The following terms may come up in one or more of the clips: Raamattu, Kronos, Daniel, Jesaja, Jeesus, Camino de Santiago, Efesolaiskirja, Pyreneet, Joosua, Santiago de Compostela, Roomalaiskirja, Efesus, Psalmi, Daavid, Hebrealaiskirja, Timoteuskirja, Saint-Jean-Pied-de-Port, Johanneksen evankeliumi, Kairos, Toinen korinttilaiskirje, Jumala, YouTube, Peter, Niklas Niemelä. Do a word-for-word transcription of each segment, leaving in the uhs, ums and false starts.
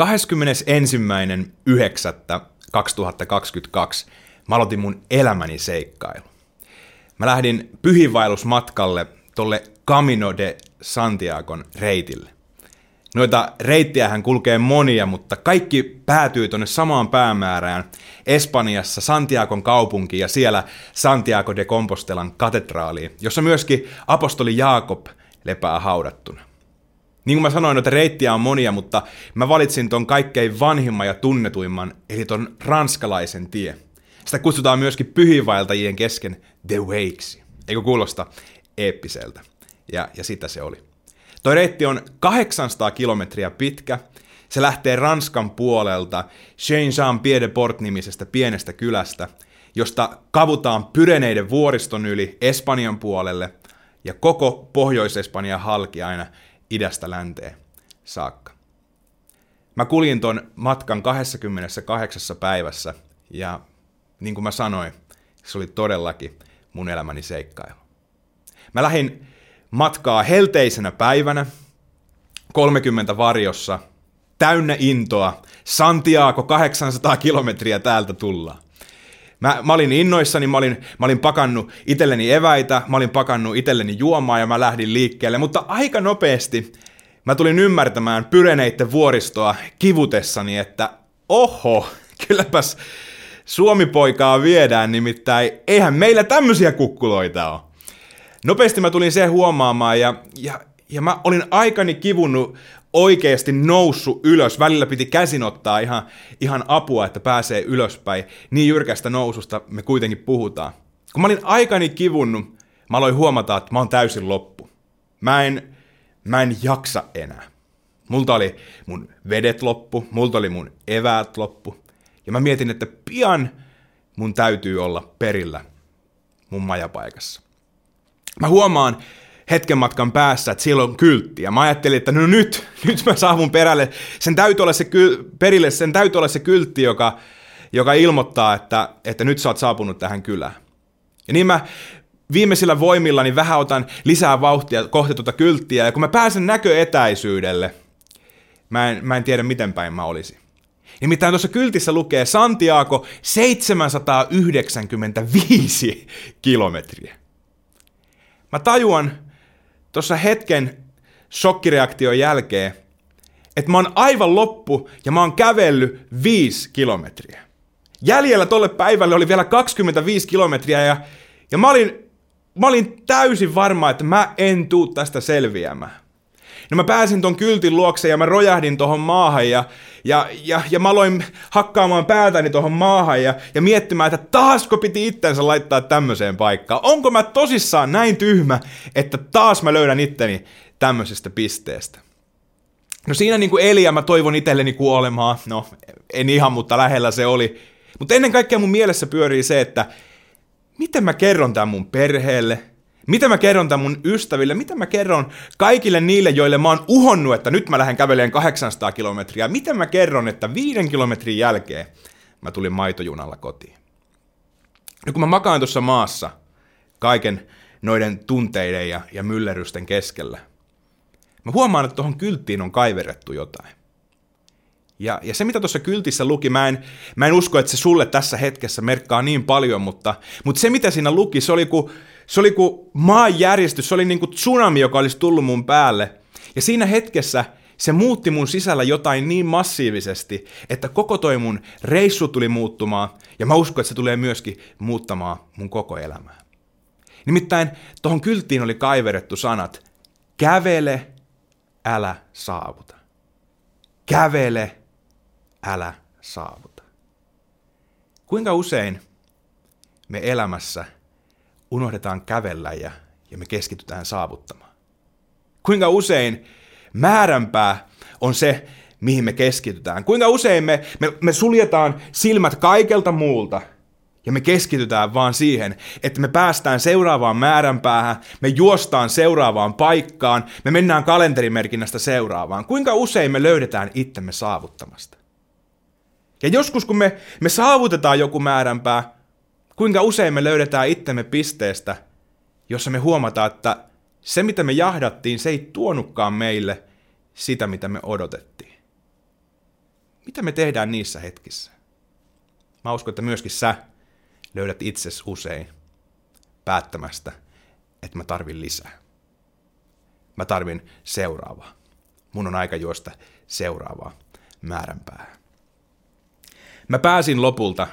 kahdeskymmenesensimmäinen yhdeksättä kaksituhattakaksikymmentäkaksi mä aloitin mun elämäni seikkailu. Mä lähdin pyhiinvaellusmatkalle tolle Camino de Santiagon reitille. Noita reittiähän kulkee monia, mutta kaikki päätyy tonne samaan päämäärään Espanjassa Santiagon kaupunkiin ja siellä Santiago de Compostelan katedraaliin, jossa myöskin apostoli Jaakob lepää haudattuna. Niin kuin mä sanoin, noita reittiä on monia, mutta mä valitsin ton kaikkein vanhimman ja tunnetuimman, eli ton ranskalaisen tie. Sitä kutsutaan myöskin pyhiinvaeltajien kesken The Wakeksi. Eikö kuulosta eeppiseltä? Ja, ja sitä se oli. Toi reitti on kahdeksansataa kilometriä pitkä. Se lähtee Ranskan puolelta Saint-Jean-Pied-de-Port nimisestä pienestä kylästä, josta kavutaan Pyreneiden vuoriston yli Espanjan puolelle ja koko Pohjois-Espanjan halki aina idästä länteen saakka. Mä kuljin ton matkan kaksikymmentäkahdeksan päivässä ja niin kuin mä sanoin, se oli todellakin mun elämäni seikkailu. Mä lähdin matkaa helteisenä päivänä, kolmekymmentä varjossa, täynnä intoa, Santiago kahdeksansataa kilometriä täältä tullaan. Mä, mä olin innoissani, mä olin, mä olin pakannut itselleni eväitä, mä olin pakannut itselleni juomaa ja mä lähdin liikkeelle, mutta aika nopeasti mä tulin ymmärtämään Pyreneiden vuoristoa kivutessani, että oho, kylläpäs Suomi-poikaa viedään, nimittäin eihän meillä tämmöisiä kukkuloita ole. Nopeasti mä tulin sen huomaamaan ja, ja, ja mä olin aikani kivunnut oikeasti noussut ylös. Välillä piti käsin ottaa ihan, ihan apua, että pääsee ylöspäin. Niin jyrkästä noususta me kuitenkin puhutaan. Kun mä olin aikani kivunnut, mä aloin huomata, että mä oon täysin loppu. Mä en, mä en jaksa enää. Multa oli mun vedet loppu, multa oli mun eväät loppu. Ja mä mietin, että pian mun täytyy olla perillä mun majapaikassa. Mä huomaan hetken matkan päässä, että siellä on kyltti. Ja mä ajattelin, että no nyt, nyt mä saavun perälle. Sen täytyy olla se, kyl, perille, sen täytyy olla se kyltti, joka, joka ilmoittaa, että, että nyt sä oot saapunut tähän kylään. Ja niin mä viimeisillä voimillani vähän otan lisää vauhtia kohti tuota kylttiä. Ja kun mä pääsen näköetäisyydelle, mä en, mä en tiedä miten päin mä olisin. Nimittäin tuossa kyltissä lukee Santiago seitsemänsataayhdeksänkymmentäviisi kilometriä. Mä tajuan tuossa hetken shokkireaktion jälkeen, että mä oon aivan loppu ja mä oon kävellyt viisi kilometriä. Jäljellä tolle päivälle oli vielä kaksikymmentäviisi kilometriä ja, ja mä, olin, mä olin täysin varma, että mä en tuu tästä selviämään. No mä pääsin ton kyltin luokse ja mä rojahdin tohon maahan ja, ja, ja, ja mä aloin hakkaamaan päätäni tohon maahan ja, ja miettimään, että taasko piti itsensä laittaa tämmöiseen paikkaan. Onko mä tosissaan näin tyhmä, että taas mä löydän itteni tämmöisestä pisteestä. No siinä niinku eli ja mä toivon itselleni kuolemaa. No en ihan, mutta lähellä se oli. Mutta ennen kaikkea mun mielessä pyörii se, että miten mä kerron tämän mun perheelle. Mitä mä kerron tämän mun ystäville? Mitä mä kerron kaikille niille, joille mä oon uhonnut, että nyt mä lähden käveleen kahdeksansataa kilometriä? Miten mä kerron, että viiden kilometrin jälkeen mä tulin maitojunalla kotiin? No kun mä makaan tuossa maassa kaiken noiden tunteiden ja, ja myllerrysten keskellä, mä huomaan, että tuohon kylttiin on kaiverrettu jotain. Ja, ja se, mitä tuossa kyltissä luki, mä en, mä en usko, että se sulle tässä hetkessä merkkaa niin paljon, mutta, mutta se, mitä siinä luki, se oli kuin se oli ku maanjäristys, se oli niin kuin tsunami, joka olisi tullut mun päälle. Ja siinä hetkessä se muutti mun sisällä jotain niin massiivisesti, että koko toi mun reissu tuli muuttumaan, ja mä uskon, että se tulee myöskin muuttamaan mun koko elämää. Nimittäin tuohon kylttiin oli kaiverettu sanat, kävele, älä saavuta. Kävele, älä saavuta. Kuinka usein me elämässä unohdetaan kävellä ja, ja me keskitytään saavuttamaan? Kuinka usein määränpää on se, mihin me keskitytään? Kuinka usein me, me, me suljetaan silmät kaikelta muulta ja me keskitytään vaan siihen, että me päästään seuraavaan määränpäähän, me juostaan seuraavaan paikkaan, me mennään kalenterimerkinnästä seuraavaan. Kuinka usein me löydetään itsemme saavuttamasta? Ja joskus kun me, me saavutetaan joku määränpää, kuinka usein me löydetään itsemme pisteestä, jossa me huomataan, että se mitä me jahdattiin, se ei tuonutkaan meille sitä, mitä me odotettiin. Mitä me tehdään niissä hetkissä? Mä uskon, että myöskin sä löydät itsesi usein päättämästä, että mä tarvin lisää. Mä tarvin seuraavaa. Mun on aika juosta seuraavaa määränpäähän. Mä pääsin lopulta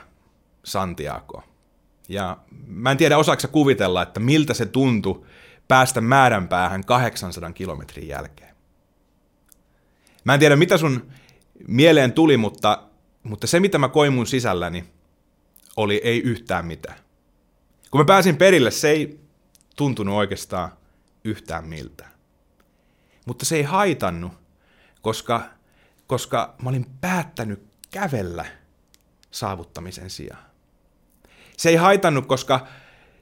Santiagoon. Ja mä en tiedä, osaako kuvitella, että miltä se tuntui päästä määränpäähän kahdeksansadan kilometrin jälkeen. Mä en tiedä, mitä sun mieleen tuli, mutta, mutta se, mitä mä koin mun sisälläni, oli ei yhtään mitään. Kun mä pääsin perille, se ei tuntunut oikeastaan yhtään miltään. Mutta se ei haitannut, koska, koska mä olin päättänyt kävellä saavuttamisen sijaan. Se ei haitannut, koska,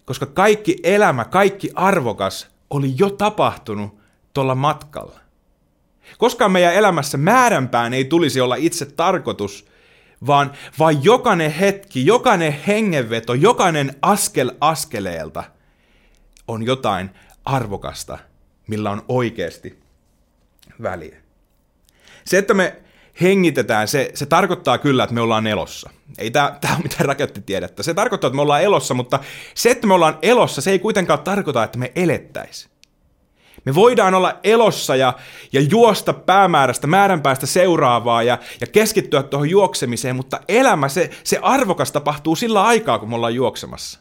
koska kaikki elämä, kaikki arvokas oli jo tapahtunut tuolla matkalla. Koskaan meidän elämässä määränpään ei tulisi olla itse tarkoitus, vaan, vaan jokainen hetki, jokainen hengenveto, jokainen askel askeleelta on jotain arvokasta, millä on oikeasti väliä. Se, että me hengitetään, se, se tarkoittaa kyllä, että me ollaan elossa. Ei tämä ole mitään rakettitiedettä. Se tarkoittaa, että me ollaan elossa, mutta se, että me ollaan elossa, se ei kuitenkaan tarkoita, että me elettäisiin. Me voidaan olla elossa ja, ja juosta päämäärästä, määränpäästä seuraavaa ja, ja keskittyä tuohon juoksemiseen, mutta elämä, se, se arvokas tapahtuu sillä aikaa, kun me ollaan juoksemassa.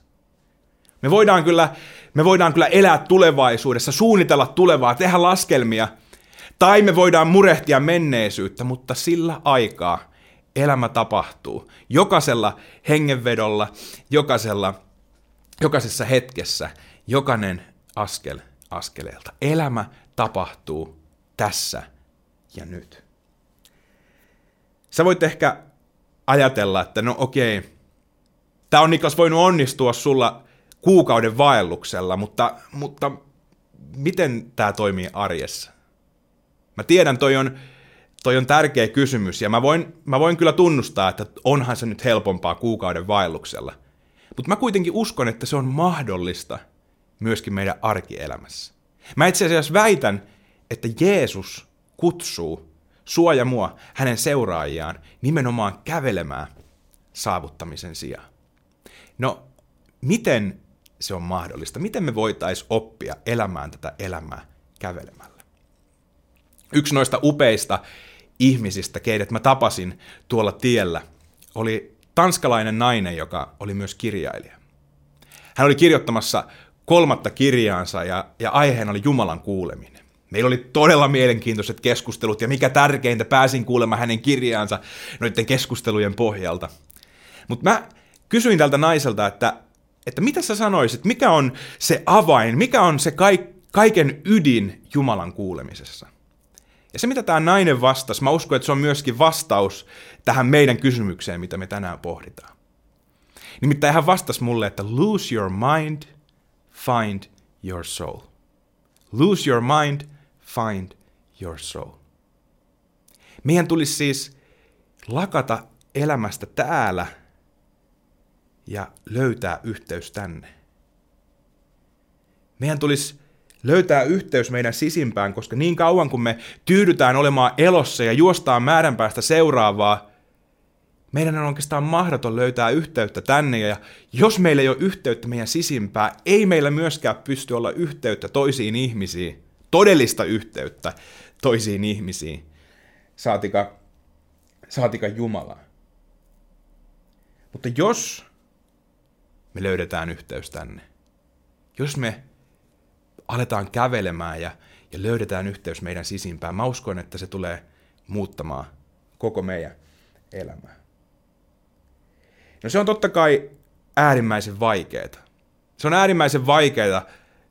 Me voidaan kyllä, me voidaan kyllä elää tulevaisuudessa, suunnitella tulevaa, tehdä laskelmia, tai me voidaan murehtia menneisyyttä, mutta sillä aikaa elämä tapahtuu. Jokaisella hengenvedolla, jokaisella, jokaisessa hetkessä, jokainen askel askeleelta. Elämä tapahtuu tässä ja nyt. Sä voit ehkä ajatella, että no okei, tää on Niklas voinut onnistua sulla kuukauden vaelluksella, mutta, mutta miten tää toimii arjessa? Mä tiedän, toi on, toi on tärkeä kysymys ja mä voin, mä voin kyllä tunnustaa, että onhan se nyt helpompaa kuukauden vaelluksella. Mutta mä kuitenkin uskon, että se on mahdollista myöskin meidän arkielämässä. Mä itse asiassa väitän, että Jeesus kutsuu sua ja mua, hänen seuraajiaan, nimenomaan kävelemään saavuttamisen sijaan. No, miten se on mahdollista? Miten me voitaisiin oppia elämään tätä elämää kävelemällä? Yksi noista upeista ihmisistä, keidät mä tapasin tuolla tiellä, oli tanskalainen nainen, joka oli myös kirjailija. Hän oli kirjoittamassa kolmatta kirjaansa ja, ja aiheena oli Jumalan kuuleminen. Meillä oli todella mielenkiintoiset keskustelut ja mikä tärkeintä, pääsin kuulemaan hänen kirjaansa noiden keskustelujen pohjalta. Mutta mä kysyin tältä naiselta, että, että mitä sä sanoisit, mikä on se avain, mikä on se kaiken ydin Jumalan kuulemisessa? Ja se mitä tämä nainen vastasi, mä uskon, että se on myöskin vastaus tähän meidän kysymykseen, mitä me tänään pohditaan. Nimittäin hän vastasi mulle, että lose your mind, find your soul. Lose your mind, find your soul. Meidän tulisi siis lakata elämästä täällä ja löytää yhteys tänne. Meidän tulisi löytää yhteys meidän sisimpään, koska niin kauan kun me tyydytään olemaan elossa ja juostaan määränpäästä seuraavaa, meidän on oikeastaan mahdoton löytää yhteyttä tänne, ja jos meillä ei ole yhteyttä meidän sisimpään, ei meillä myöskään pysty olla yhteyttä toisiin ihmisiin, todellista yhteyttä toisiin ihmisiin, saatika, saatika Jumalaan. Mutta jos me löydetään yhteys tänne, jos me aletaan kävelemään ja, ja löydetään yhteys meidän sisimpään, mä uskon, että se tulee muuttamaan koko meidän elämää. No se on totta kai äärimmäisen vaikeeta. Se on äärimmäisen vaikeeta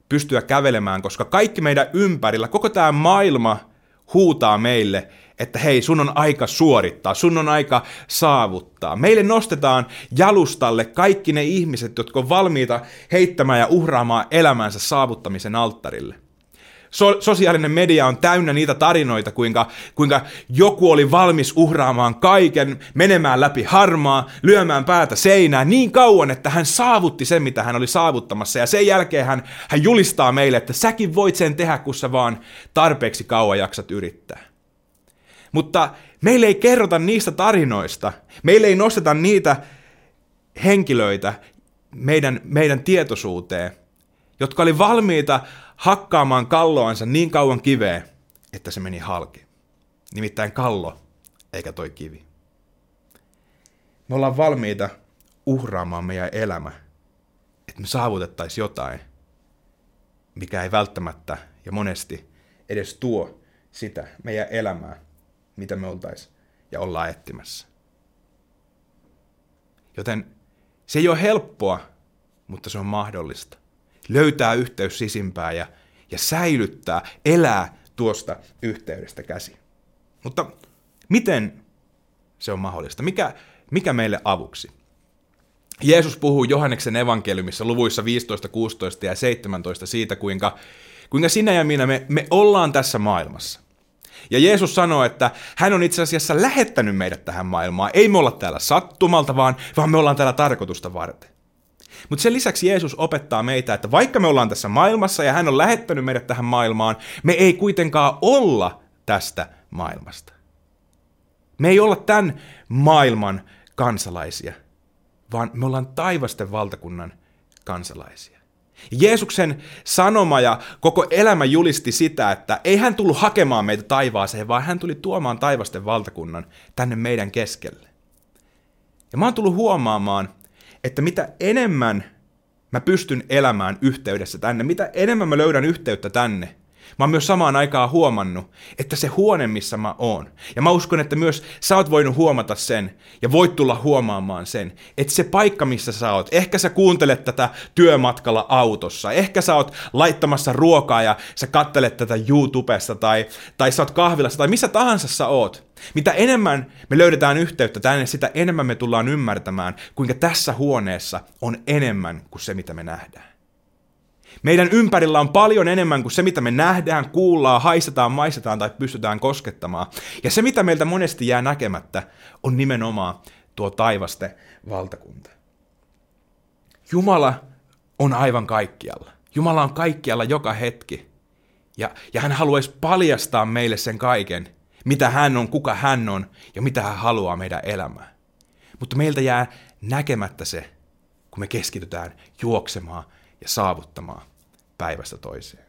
pystyä kävelemään, koska kaikki meidän ympärillä, koko tämä maailma huutaa meille, että hei, sun on aika suorittaa, sun on aika saavuttaa. Meille nostetaan jalustalle kaikki ne ihmiset, jotka on valmiita heittämään ja uhraamaan elämänsä saavuttamisen alttarille. So- sosiaalinen media on täynnä niitä tarinoita, kuinka, kuinka joku oli valmis uhraamaan kaiken, menemään läpi harmaa, lyömään päätä seinään niin kauan, että hän saavutti sen, mitä hän oli saavuttamassa. Ja sen jälkeen hän, hän julistaa meille, että säkin voit sen tehdä, kun sä vaan tarpeeksi kauan jaksat yrittää. Mutta Meille ei kerrota niistä tarinoista. Meille ei nosteta niitä henkilöitä meidän, meidän tietoisuuteen, jotka oli valmiita hakkaamaan kalloansa niin kauan kiveen, että se meni halki. Nimittäin kallo, eikä toi kivi. Me ollaan valmiita uhraamaan meidän elämä, että me saavutettaisiin jotain, mikä ei välttämättä ja monesti edes tuo sitä meidän elämää, mitä me oltaisiin ja ollaan etsimässä. Joten se ei ole helppoa, mutta se on mahdollista. Löytää yhteys sisimpään ja, ja säilyttää, elää tuosta yhteydestä käsi. Mutta miten se on mahdollista? Mikä, mikä meille avuksi? Jeesus puhuu Johanneksen evankeliumissa luvuissa viisitoista, kuusitoista ja seitsemäntoista siitä, kuinka, kuinka sinä ja minä me, me ollaan tässä maailmassa. Ja Jeesus sanoo, että hän on itse asiassa lähettänyt meidät tähän maailmaan. Ei me olla täällä sattumalta, vaan, vaan me ollaan täällä tarkoitusta varten. Mutta sen lisäksi Jeesus opettaa meitä, että vaikka me ollaan tässä maailmassa ja hän on lähettänyt meidät tähän maailmaan, me ei kuitenkaan olla tästä maailmasta. Me ei olla tämän maailman kansalaisia, vaan me ollaan taivasten valtakunnan kansalaisia. Jeesuksen sanoma ja koko elämä julisti sitä, että ei hän tullut hakemaan meitä taivaaseen, vaan hän tuli tuomaan taivasten valtakunnan tänne meidän keskelle. Ja mä oon tullut huomaamaan, että mitä enemmän mä pystyn elämään yhteydessä tänne, mitä enemmän mä löydän yhteyttä tänne, mä oon myös samaan aikaan huomannut, että se huone, missä mä oon, ja mä uskon, että myös sä oot voinut huomata sen, ja voit tulla huomaamaan sen, että se paikka, missä sä oot, ehkä sä kuuntelet tätä työmatkalla autossa, ehkä sä oot laittamassa ruokaa ja sä kattelet tätä YouTubesta, tai, tai sä oot kahvilassa, tai missä tahansa sä oot. Mitä enemmän me löydetään yhteyttä tänne, sitä enemmän me tullaan ymmärtämään, kuinka tässä huoneessa on enemmän kuin se, mitä me nähdään. Meidän ympärillä on paljon enemmän kuin se, mitä me nähdään, kuullaan, haistetaan, maistetaan tai pystytään koskettamaan. Ja se, mitä meiltä monesti jää näkemättä, on nimenomaan tuo taivasten valtakunta. Jumala on aivan kaikkialla. Jumala on kaikkialla joka hetki. Ja, ja hän haluaisi paljastaa meille sen kaiken, mitä hän on, kuka hän on ja mitä hän haluaa meidän elämään. Mutta meiltä jää näkemättä se, kun me keskitytään juoksemaan ja saavuttamaan päivästä toiseen.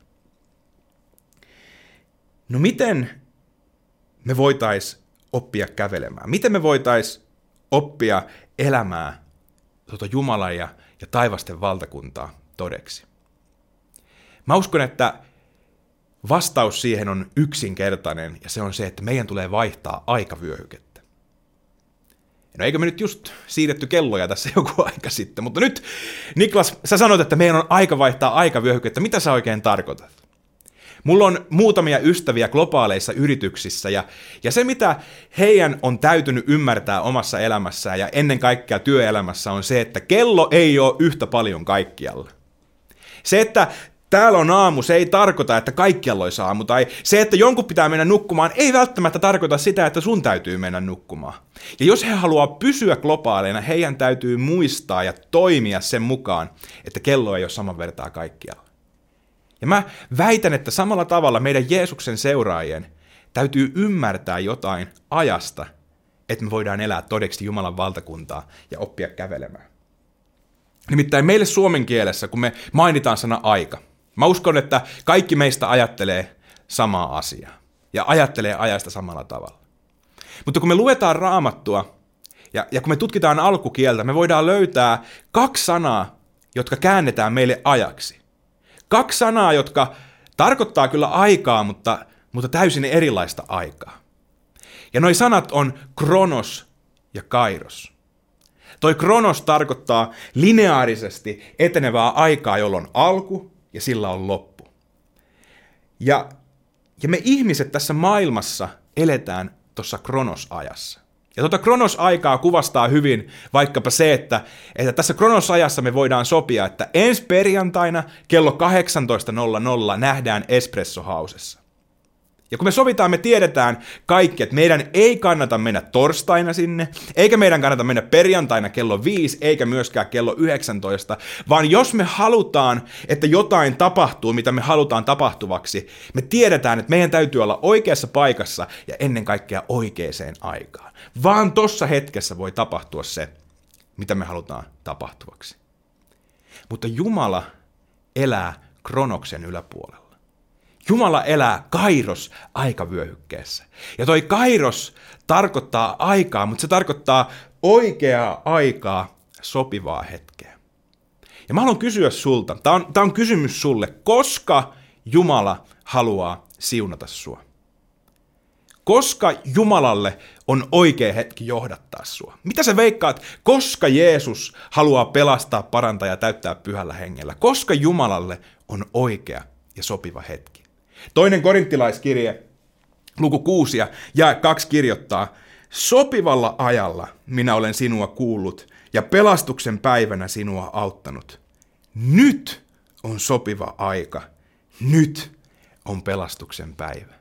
No miten me voitais oppia kävelemään? Miten me voitais oppia elämää tuota Jumalaa ja, ja taivasten valtakuntaa todeksi? Mä uskon, että vastaus siihen on yksinkertainen, ja se on se, että meidän tulee vaihtaa aikavyöhykettä. No eikö me nyt just siirretty kelloja tässä joku aika sitten, mutta nyt Niklas, sä sanot, että meidän on aika vaihtaa aikavyöhykettä. Mitä sä oikein tarkoitat? Mulla on muutamia ystäviä globaaleissa yrityksissä, ja, ja se mitä heidän on täytynyt ymmärtää omassa elämässään ja ennen kaikkea työelämässä on se, että kello ei ole yhtä paljon kaikkialla. Se, että täällä on aamu, se ei tarkoita, että kaikkialla olisi aamu, tai se, että jonkun pitää mennä nukkumaan, ei välttämättä tarkoita sitä, että sun täytyy mennä nukkumaan. Ja jos he haluaa pysyä globaaleina, heidän täytyy muistaa ja toimia sen mukaan, että kello ei ole saman vertaa kaikkialla. Ja mä väitän, että samalla tavalla meidän Jeesuksen seuraajien täytyy ymmärtää jotain ajasta, että me voidaan elää todeksi Jumalan valtakuntaa ja oppia kävelemään. Nimittäin meille suomen kielessä, kun me mainitaan sana aika, mä uskon, että kaikki meistä ajattelee samaa asiaa ja ajattelee ajasta samalla tavalla. Mutta kun me luetaan Raamattua ja, ja kun me tutkitaan alkukieltä, me voidaan löytää kaksi sanaa, jotka käännetään meille ajaksi. Kaksi sanaa, jotka tarkoittaa kyllä aikaa, mutta, mutta täysin erilaista aikaa. Ja noi sanat on kronos ja kairos. Toi kronos tarkoittaa lineaarisesti etenevää aikaa, jolloin alku ja sillä on loppu. Ja, ja me ihmiset tässä maailmassa eletään tuossa kronosajassa. Ja tuota kronosaikaa kuvastaa hyvin vaikkapa se, että, että tässä kronosajassa me voidaan sopia, että ensi perjantaina kello kahdeksantoista nolla nolla nähdään Espresso Housessa. Ja kun me sovitaan, me tiedetään kaikki, että meidän ei kannata mennä torstaina sinne, eikä meidän kannata mennä perjantaina kello viisi, eikä myöskään kello yhdeksäntoista, vaan jos me halutaan, että jotain tapahtuu, mitä me halutaan tapahtuvaksi, me tiedetään, että meidän täytyy olla oikeassa paikassa ja ennen kaikkea oikeaan aikaan. Vaan tossa hetkessä voi tapahtua se, mitä me halutaan tapahtuvaksi. Mutta Jumala elää kronoksen yläpuolella. Jumala elää kairos-aikavyöhykkeessä. Ja toi kairos tarkoittaa aikaa, mutta se tarkoittaa oikeaa aikaa, sopivaa hetkeä. Ja mä haluan kysyä sulta, tää on, tää on kysymys sulle, koska Jumala haluaa siunata sua? Koska Jumalalle on oikea hetki johdattaa sua? Mitä sä veikkaat, koska Jeesus haluaa pelastaa, parantaa ja täyttää pyhällä hengellä? Koska Jumalalle on oikea ja sopiva hetki? Toinen korinttilaiskirje, luku kuusi ja jae kaksi kirjoittaa, sopivalla ajalla minä olen sinua kuullut ja pelastuksen päivänä sinua auttanut. Nyt on sopiva aika. Nyt on pelastuksen päivä.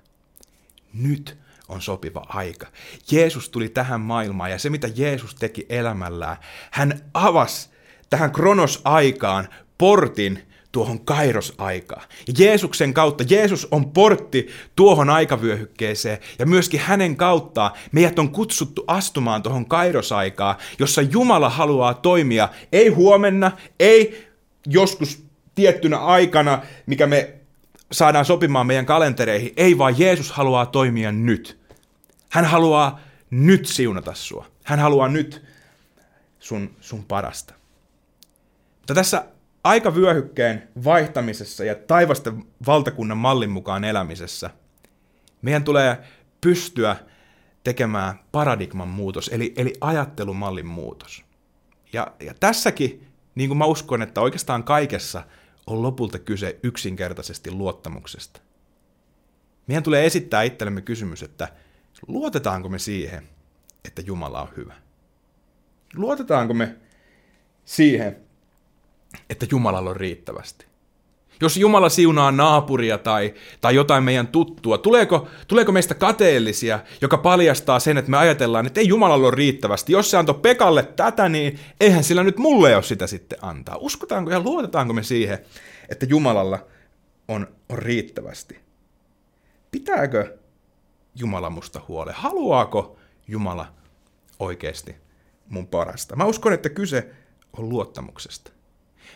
Nyt on sopiva aika. Jeesus tuli tähän maailmaan ja se, mitä Jeesus teki elämällään, hän avasi tähän kronosaikaan portin tuohon kairosaikaan. Ja Jeesuksen kautta, Jeesus on portti tuohon aikavyöhykkeeseen ja myöskin hänen kauttaan meidät on kutsuttu astumaan tuohon kairosaikaan, jossa Jumala haluaa toimia, ei huomenna, ei joskus tiettynä aikana, mikä me saadaan sopimaan meidän kalentereihin, ei vaan Jeesus haluaa toimia nyt. Hän haluaa nyt siunata sua. Hän haluaa nyt sun, sun parasta. Mutta tässä aikavyöhykkeen vaihtamisessa ja taivasten valtakunnan mallin mukaan elämisessä meidän tulee pystyä tekemään paradigman muutos, eli, eli ajattelumallin muutos. Ja, ja tässäkin, niin kuin mä uskon, että oikeastaan kaikessa on lopulta kyse yksinkertaisesti luottamuksesta. Meidän tulee esittää itsellemme kysymys, että luotetaanko me siihen, että Jumala on hyvä? Luotetaanko me siihen, että Jumalalla on riittävästi? Jos Jumala siunaa naapuria tai, tai jotain meidän tuttua, tuleeko, tuleeko meistä kateellisia, joka paljastaa sen, että me ajatellaan, että ei Jumalalla ole riittävästi. Jos se antoi Pekalle tätä, niin eihän sillä nyt mulle ole sitä sitten antaa. Uskotaanko ja luotetaanko me siihen, että Jumalalla on, on riittävästi? Pitääkö Jumala musta huolen? Haluaako Jumala oikeasti mun parasta? Mä uskon, että kyse on luottamuksesta.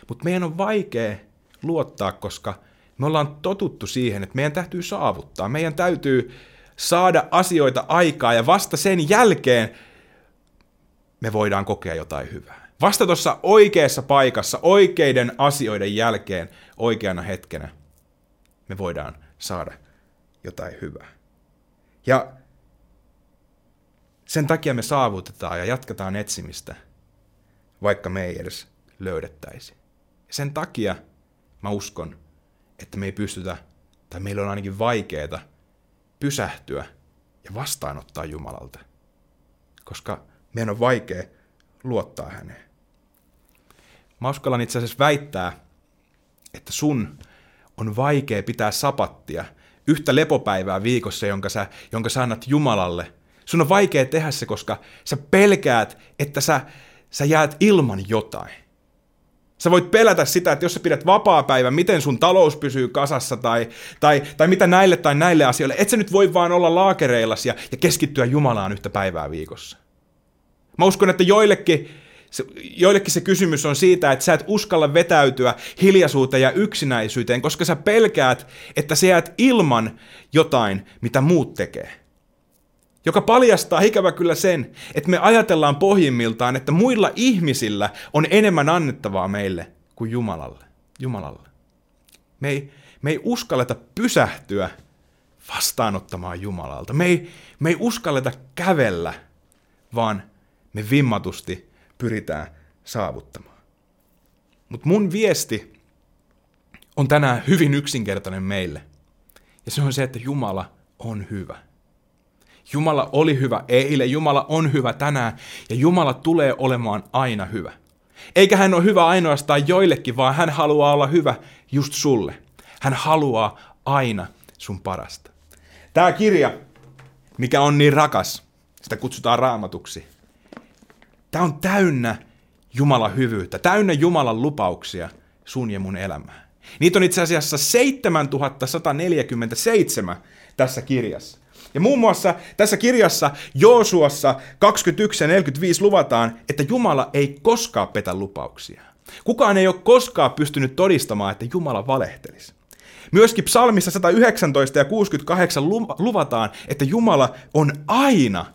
Mutta meidän on vaikea luottaa, koska me ollaan totuttu siihen, että meidän täytyy saavuttaa. Meidän täytyy saada asioita aikaa ja vasta sen jälkeen me voidaan kokea jotain hyvää. Vasta tuossa oikeassa paikassa, oikeiden asioiden jälkeen, oikeana hetkenä me voidaan saada jotain hyvää. Ja sen takia me saavutetaan ja jatketaan etsimistä, vaikka me ei edes löydettäisi. Ja sen takia mä uskon, että me ei pystytä, tai meillä on ainakin vaikeaa pysähtyä ja vastaanottaa Jumalalta, koska meidän on vaikea luottaa häneen. Mä uskallan itse asiassa väittää, että sun on vaikea pitää sapattia yhtä lepopäivää viikossa, jonka sä, jonka sä annat Jumalalle. Sun on vaikea tehdä se, koska sä pelkäät, että sä, sä jäät ilman jotain. Sä voit pelätä sitä, että jos sä pidät vapaapäivän, miten sun talous pysyy kasassa tai, tai, tai mitä näille tai näille asioille. Et sä nyt voi vaan olla laakereillas ja, ja keskittyä Jumalaan yhtä päivää viikossa. Mä uskon, että joillekin se, joillekin se kysymys on siitä, että sä et uskalla vetäytyä hiljaisuuteen ja yksinäisyyteen, koska sä pelkäät, että sä jäät ilman jotain, mitä muut tekee. Joka paljastaa ikävä kyllä sen, että me ajatellaan pohjimmiltaan, että muilla ihmisillä on enemmän annettavaa meille kuin Jumalalle. Jumalalle. Me ei, me ei uskalleta pysähtyä vastaanottamaan Jumalalta. Me ei, me ei uskalleta kävellä, vaan me vimmatusti pyritään saavuttamaan. Mutta mun viesti on tänään hyvin yksinkertainen meille. Ja se on se, että Jumala on hyvä. Jumala oli hyvä eilen, Jumala on hyvä tänään ja Jumala tulee olemaan aina hyvä. Eikä hän ole hyvä ainoastaan joillekin, vaan hän haluaa olla hyvä just sulle. Hän haluaa aina sun parasta. Tämä kirja, mikä on niin rakas, sitä kutsutaan Raamatuksi. Tämä on täynnä Jumalan hyvyyttä, täynnä Jumalan lupauksia sun ja mun elämään. Niitä on itse asiassa seitsemäntuhatta sata neljäkymmentäseitsemän tässä kirjassa. Ja muun muassa tässä kirjassa Joosuassa kaksikymmentäyksi neljäkymmentäviisi luvataan, että Jumala ei koskaan petä lupauksia. Kukaan ei ole koskaan pystynyt todistamaan, että Jumala valehtelisi. Myöskin psalmissa sata yhdeksäntoista ja kuusikymmentäkahdeksan luvataan, että Jumala on aina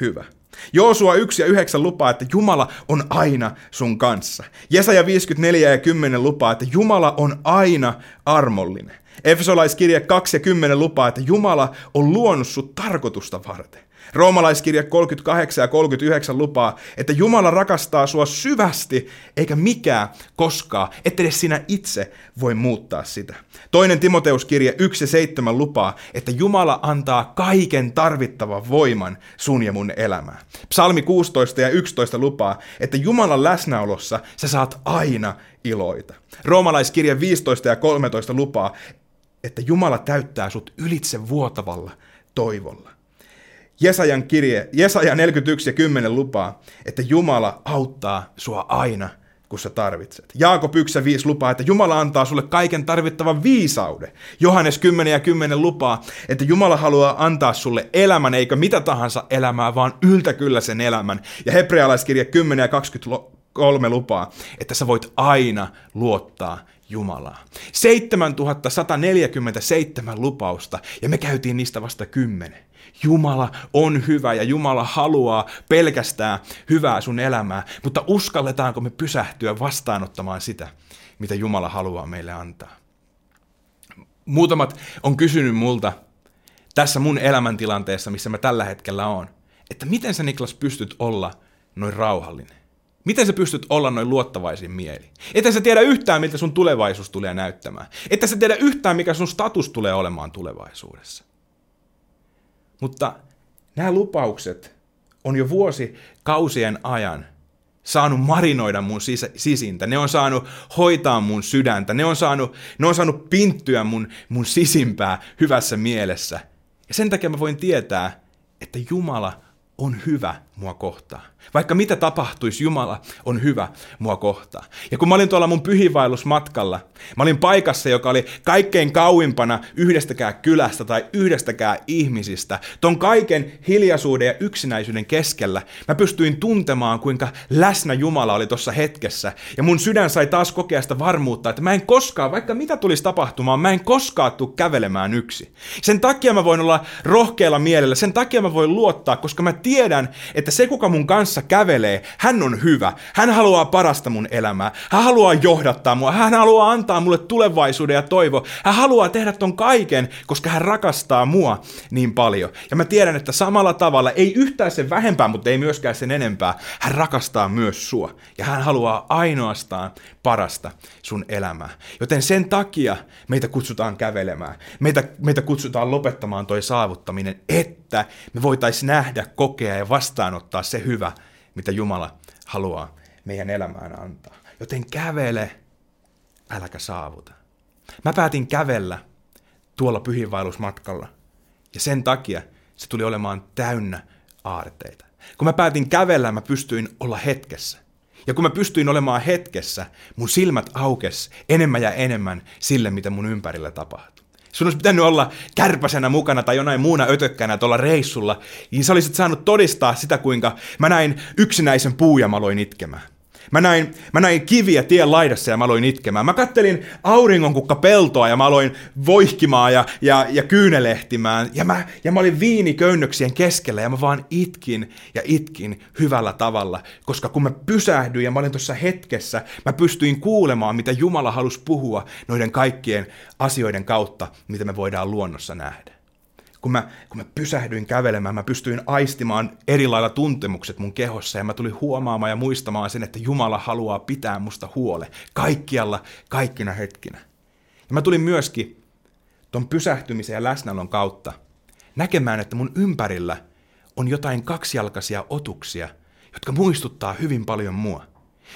hyvä. Joosua yksi ja yhdeksän lupaa, että Jumala on aina sun kanssa. Jesaja viisikymmentäneljä ja kymmenen lupaa, että Jumala on aina armollinen. Efesolaiskirja kaksi ja kymmenen lupaa, että Jumala on luonut sut tarkoitusta varten. Roomalaiskirja kolmekymmentäkahdeksan ja kolmekymmentäyhdeksän lupaa, että Jumala rakastaa sua syvästi, eikä mikään koskaan, et edes sinä itse voi muuttaa sitä. Toinen Timoteuskirja yksi ja seitsemän lupaa, että Jumala antaa kaiken tarvittavan voiman sun ja mun elämään. Psalmi kuusitoista ja yksitoista lupaa, että Jumalan läsnäolossa sä saat aina iloita. Roomalaiskirja viisitoista ja kolmetoista lupaa, että Jumala täyttää sut ylitse vuotavalla toivolla. Jesajan kirje, Jesaja neljäkymmentäyksi ja kymmenen lupaa, että Jumala auttaa sua aina, kun sä tarvitset. Jaakob yksi ja viisi lupaa, että Jumala antaa sulle kaiken tarvittavan viisauden. Johannes kymmenen ja kymmenen lupaa, että Jumala haluaa antaa sulle elämän, eikä mitä tahansa elämää, vaan yltä kyllä sen elämän. Ja hebrealaiskirje kymmenen ja kaksikymmentäkolme lupaa, että sä voit aina luottaa Jumalaa. seitsemäntuhatta sata neljäkymmentäseitsemän lupausta, ja me käytiin niistä vasta kymmenen. Jumala on hyvä ja Jumala haluaa pelkästään hyvää sun elämää, mutta uskalletaanko me pysähtyä vastaanottamaan sitä, mitä Jumala haluaa meille antaa? Muutamat on kysynyt multa tässä mun elämäntilanteessa, missä mä tällä hetkellä oon, että miten sä, Niklas, pystyt olla noin rauhallinen? Miten sä pystyt olla noin luottavaisin mieli? Että sä tiedä yhtään, miltä sun tulevaisuus tulee näyttämään. Että sä tiedä yhtään, mikä sun status tulee olemaan tulevaisuudessa. Mutta nämä lupaukset on jo vuosikausien ajan saanut marinoida mun sis- sisintä. Ne on saanut hoitaa mun sydäntä. Ne on saanut, ne on saanut pinttyä mun, mun sisimpää hyvässä mielessä. Ja sen takia mä voin tietää, että Jumala on hyvä mua kohtaan. Vaikka mitä tapahtuisi, Jumala on hyvä mua kohtaan. Ja kun mä olin tuolla mun pyhiinvaellusmatkalla, mä olin paikassa, joka oli kaikkein kauimpana yhdestäkään kylästä tai yhdestäkään ihmisistä. Ton kaiken hiljaisuuden ja yksinäisyyden keskellä mä pystyin tuntemaan, kuinka läsnä Jumala oli tuossa hetkessä. Ja mun sydän sai taas kokea sitä varmuutta, että mä en koskaan, vaikka mitä tulisi tapahtumaan, mä en koskaan tule kävelemään yksi. Sen takia mä voin olla rohkealla mielellä, sen takia mä voin luottaa, koska mä tiedän, että se kuka mun kanssa kävelee, hän on hyvä, hän haluaa parasta mun elämää, hän haluaa johdattaa mua, hän haluaa antaa mulle tulevaisuuden ja toivo, hän haluaa tehdä ton kaiken, koska hän rakastaa mua niin paljon. Ja mä tiedän, että samalla tavalla, ei yhtään sen vähempää, mutta ei myöskään sen enempää, hän rakastaa myös sua ja hän haluaa ainoastaan parasta sun elämää. Joten sen takia meitä kutsutaan kävelemään, meitä, meitä kutsutaan lopettamaan toi saavuttaminen, että me voitaisiin nähdä, kokea ja vastaanottaa se hyvä, mitä Jumala haluaa meidän elämään antaa. Joten kävele, äläkä saavuta. Mä päätin kävellä tuolla pyhiinvaellusmatkalla ja sen takia se tuli olemaan täynnä aarteita. Kun mä päätin kävellä, mä pystyin olla hetkessä. Ja kun mä pystyin olemaan hetkessä, mun silmät aukesi enemmän ja enemmän sille, mitä mun ympärillä tapahtui. Sun olisi pitänyt olla kärpäsenä mukana tai jonain muuna ötökkänä tuolla reissulla, niin sä olisit saanut todistaa sitä, kuinka mä näin yksinäisen puun ja mä aloin itkemään. Mä näin, mä näin kiviä tien laidassa ja mä aloin itkemään. Mä kattelin auringonkukka peltoa ja mä aloin voihkimaan ja, ja, ja kyynelehtimään. Ja mä, ja mä olin viiniköynnöksien keskellä ja mä vaan itkin ja itkin hyvällä tavalla. Koska kun mä pysähdyin ja mä olin tuossa hetkessä, mä pystyin kuulemaan, mitä Jumala halusi puhua noiden kaikkien asioiden kautta, mitä me voidaan luonnossa nähdä. Kun mä, kun mä pysähdyin kävelemään, mä pystyin aistimaan eri lailla tuntemukset mun kehossa ja mä tulin huomaamaan ja muistamaan sen, että Jumala haluaa pitää musta huole kaikkialla, kaikkina hetkinä. Ja mä tulin myöskin ton pysähtymisen ja läsnäolon kautta näkemään, että mun ympärillä on jotain kaksijalkaisia otuksia, jotka muistuttaa hyvin paljon mua.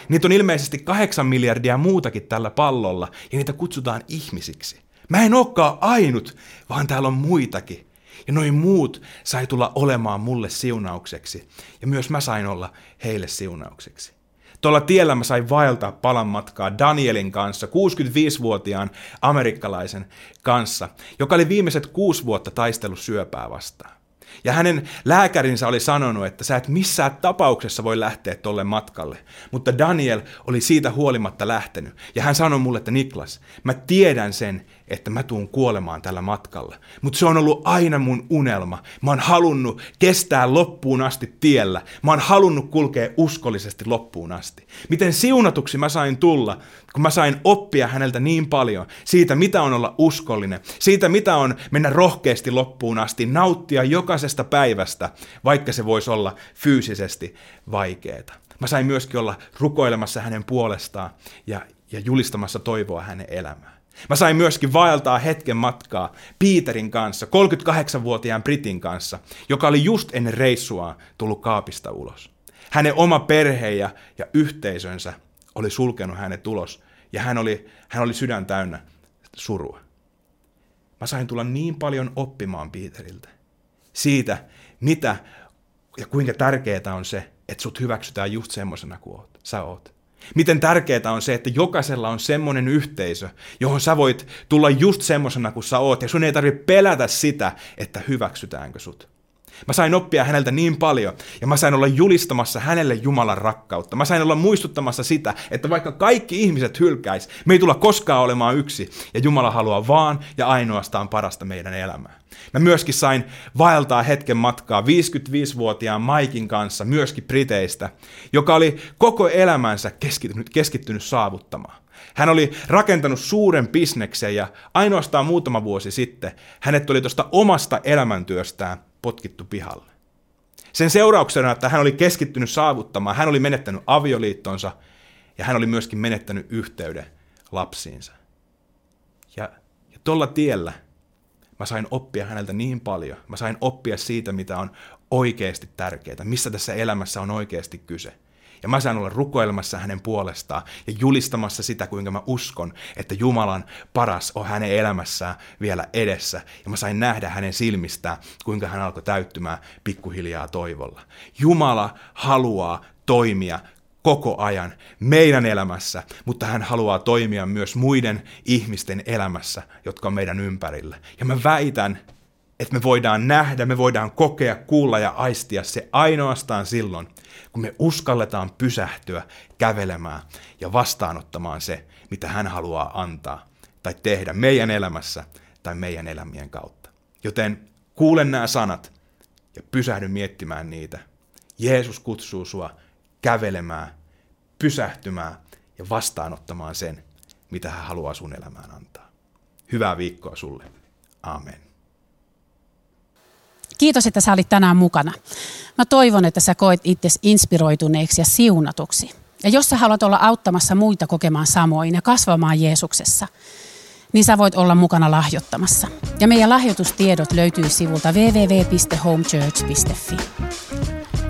Niitä on ilmeisesti kahdeksan miljardia muutakin tällä pallolla ja niitä kutsutaan ihmisiksi. Mä en olekaan ainut, vaan täällä on muitakin. Ja noi muut sai tulla olemaan mulle siunaukseksi. Ja myös mä sain olla heille siunaukseksi. Tuolla tiellä mä sain vaeltaa palan matkaa Danielin kanssa, kuusikymmentäviisivuotiaan amerikkalaisen kanssa, joka oli viimeiset kuusi vuotta taistellut syöpää vastaan. Ja hänen lääkärinsä oli sanonut, että sä et missään tapauksessa voi lähteä tolle matkalle. Mutta Daniel oli siitä huolimatta lähtenyt. Ja hän sanoi mulle, että Niklas, mä tiedän sen, että mä tuun kuolemaan tällä matkalla. Mutta se on ollut aina mun unelma. Mä oon halunnut kestää loppuun asti tiellä. Mä oon halunnut kulkea uskollisesti loppuun asti. Miten siunatuksi mä sain tulla, kun mä sain oppia häneltä niin paljon siitä, mitä on olla uskollinen. Siitä, mitä on mennä rohkeasti loppuun asti, nauttia jokaisesta päivästä, vaikka se voisi olla fyysisesti vaikeeta. Mä sain myöskin olla rukoilemassa hänen puolestaan ja, ja julistamassa toivoa hänen elämään. Mä sain myöskin vaeltaa hetken matkaa Peterin kanssa, kolmekymmentäkahdeksanvuotiaan britin kanssa, joka oli just ennen reissuaan tullut kaapista ulos. Hänen oma perhe ja, ja yhteisönsä oli sulkenut hänet ulos ja hän oli, hän oli sydän täynnä surua. Mä sain tulla niin paljon oppimaan Peteriltä siitä, mitä ja kuinka tärkeää on se, että sut hyväksytään just semmosena kuin oot, sä oot. Miten tärkeää on se, että jokaisella on semmoinen yhteisö, johon sä voit tulla just semmosena kuin sä oot, ja sun ei tarvitse pelätä sitä, että hyväksytäänkö sut. Mä sain oppia häneltä niin paljon, ja mä sain olla julistamassa hänelle Jumalan rakkautta. Mä sain olla muistuttamassa sitä, että vaikka kaikki ihmiset hylkäis, me ei tulla koskaan olemaan yksi, ja Jumala haluaa vaan ja ainoastaan parasta meidän elämää. Mä myöskin sain vaeltaa hetken matkaa viisikymmentäviisivuotiaan Maikin kanssa, myöskin Briteistä, joka oli koko elämänsä keskittynyt, keskittynyt saavuttamaan. Hän oli rakentanut suuren bisneksen ja ainoastaan muutama vuosi sitten hänet oli tuosta omasta elämäntyöstään potkittu pihalle. Sen seurauksena, että hän oli keskittynyt saavuttamaan, hän oli menettänyt avioliittonsa ja hän oli myöskin menettänyt yhteyden lapsiinsa. Ja, ja tuolla tiellä mä sain oppia häneltä niin paljon. Mä sain oppia siitä, mitä on oikeasti tärkeää, missä tässä elämässä on oikeasti kyse. Ja mä sain olla rukoilemassa hänen puolestaan ja julistamassa sitä, kuinka mä uskon, että Jumalan paras on hänen elämässään vielä edessä. Ja mä sain nähdä hänen silmistään, kuinka hän alkoi täyttymään pikkuhiljaa toivolla. Jumala haluaa toimia koko ajan meidän elämässä, mutta hän haluaa toimia myös muiden ihmisten elämässä, jotka on meidän ympärillä. Ja mä väitän, että me voidaan nähdä, me voidaan kokea, kuulla ja aistia se ainoastaan silloin, kun me uskalletaan pysähtyä kävelemään ja vastaanottamaan se, mitä hän haluaa antaa tai tehdä meidän elämässä tai meidän elämien kautta. Joten kuule nämä sanat ja pysähdy miettimään niitä. Jeesus kutsuu sua kävelemään, pysähtymään ja vastaanottamaan sen, mitä hän haluaa sun elämään antaa. Hyvää viikkoa sulle. Amen. Kiitos, että sä olit tänään mukana. Mä toivon, että sä koet itsesi inspiroituneeksi ja siunatuksi. Ja jos sä haluat olla auttamassa muita kokemaan samoin ja kasvamaan Jeesuksessa, niin sä voit olla mukana lahjoittamassa. Ja meidän lahjoitustiedot löytyy sivulta double-u double-u double-u piste home church piste f i.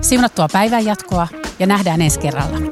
Siunattua päivän jatkoa ja nähdään ensi kerralla.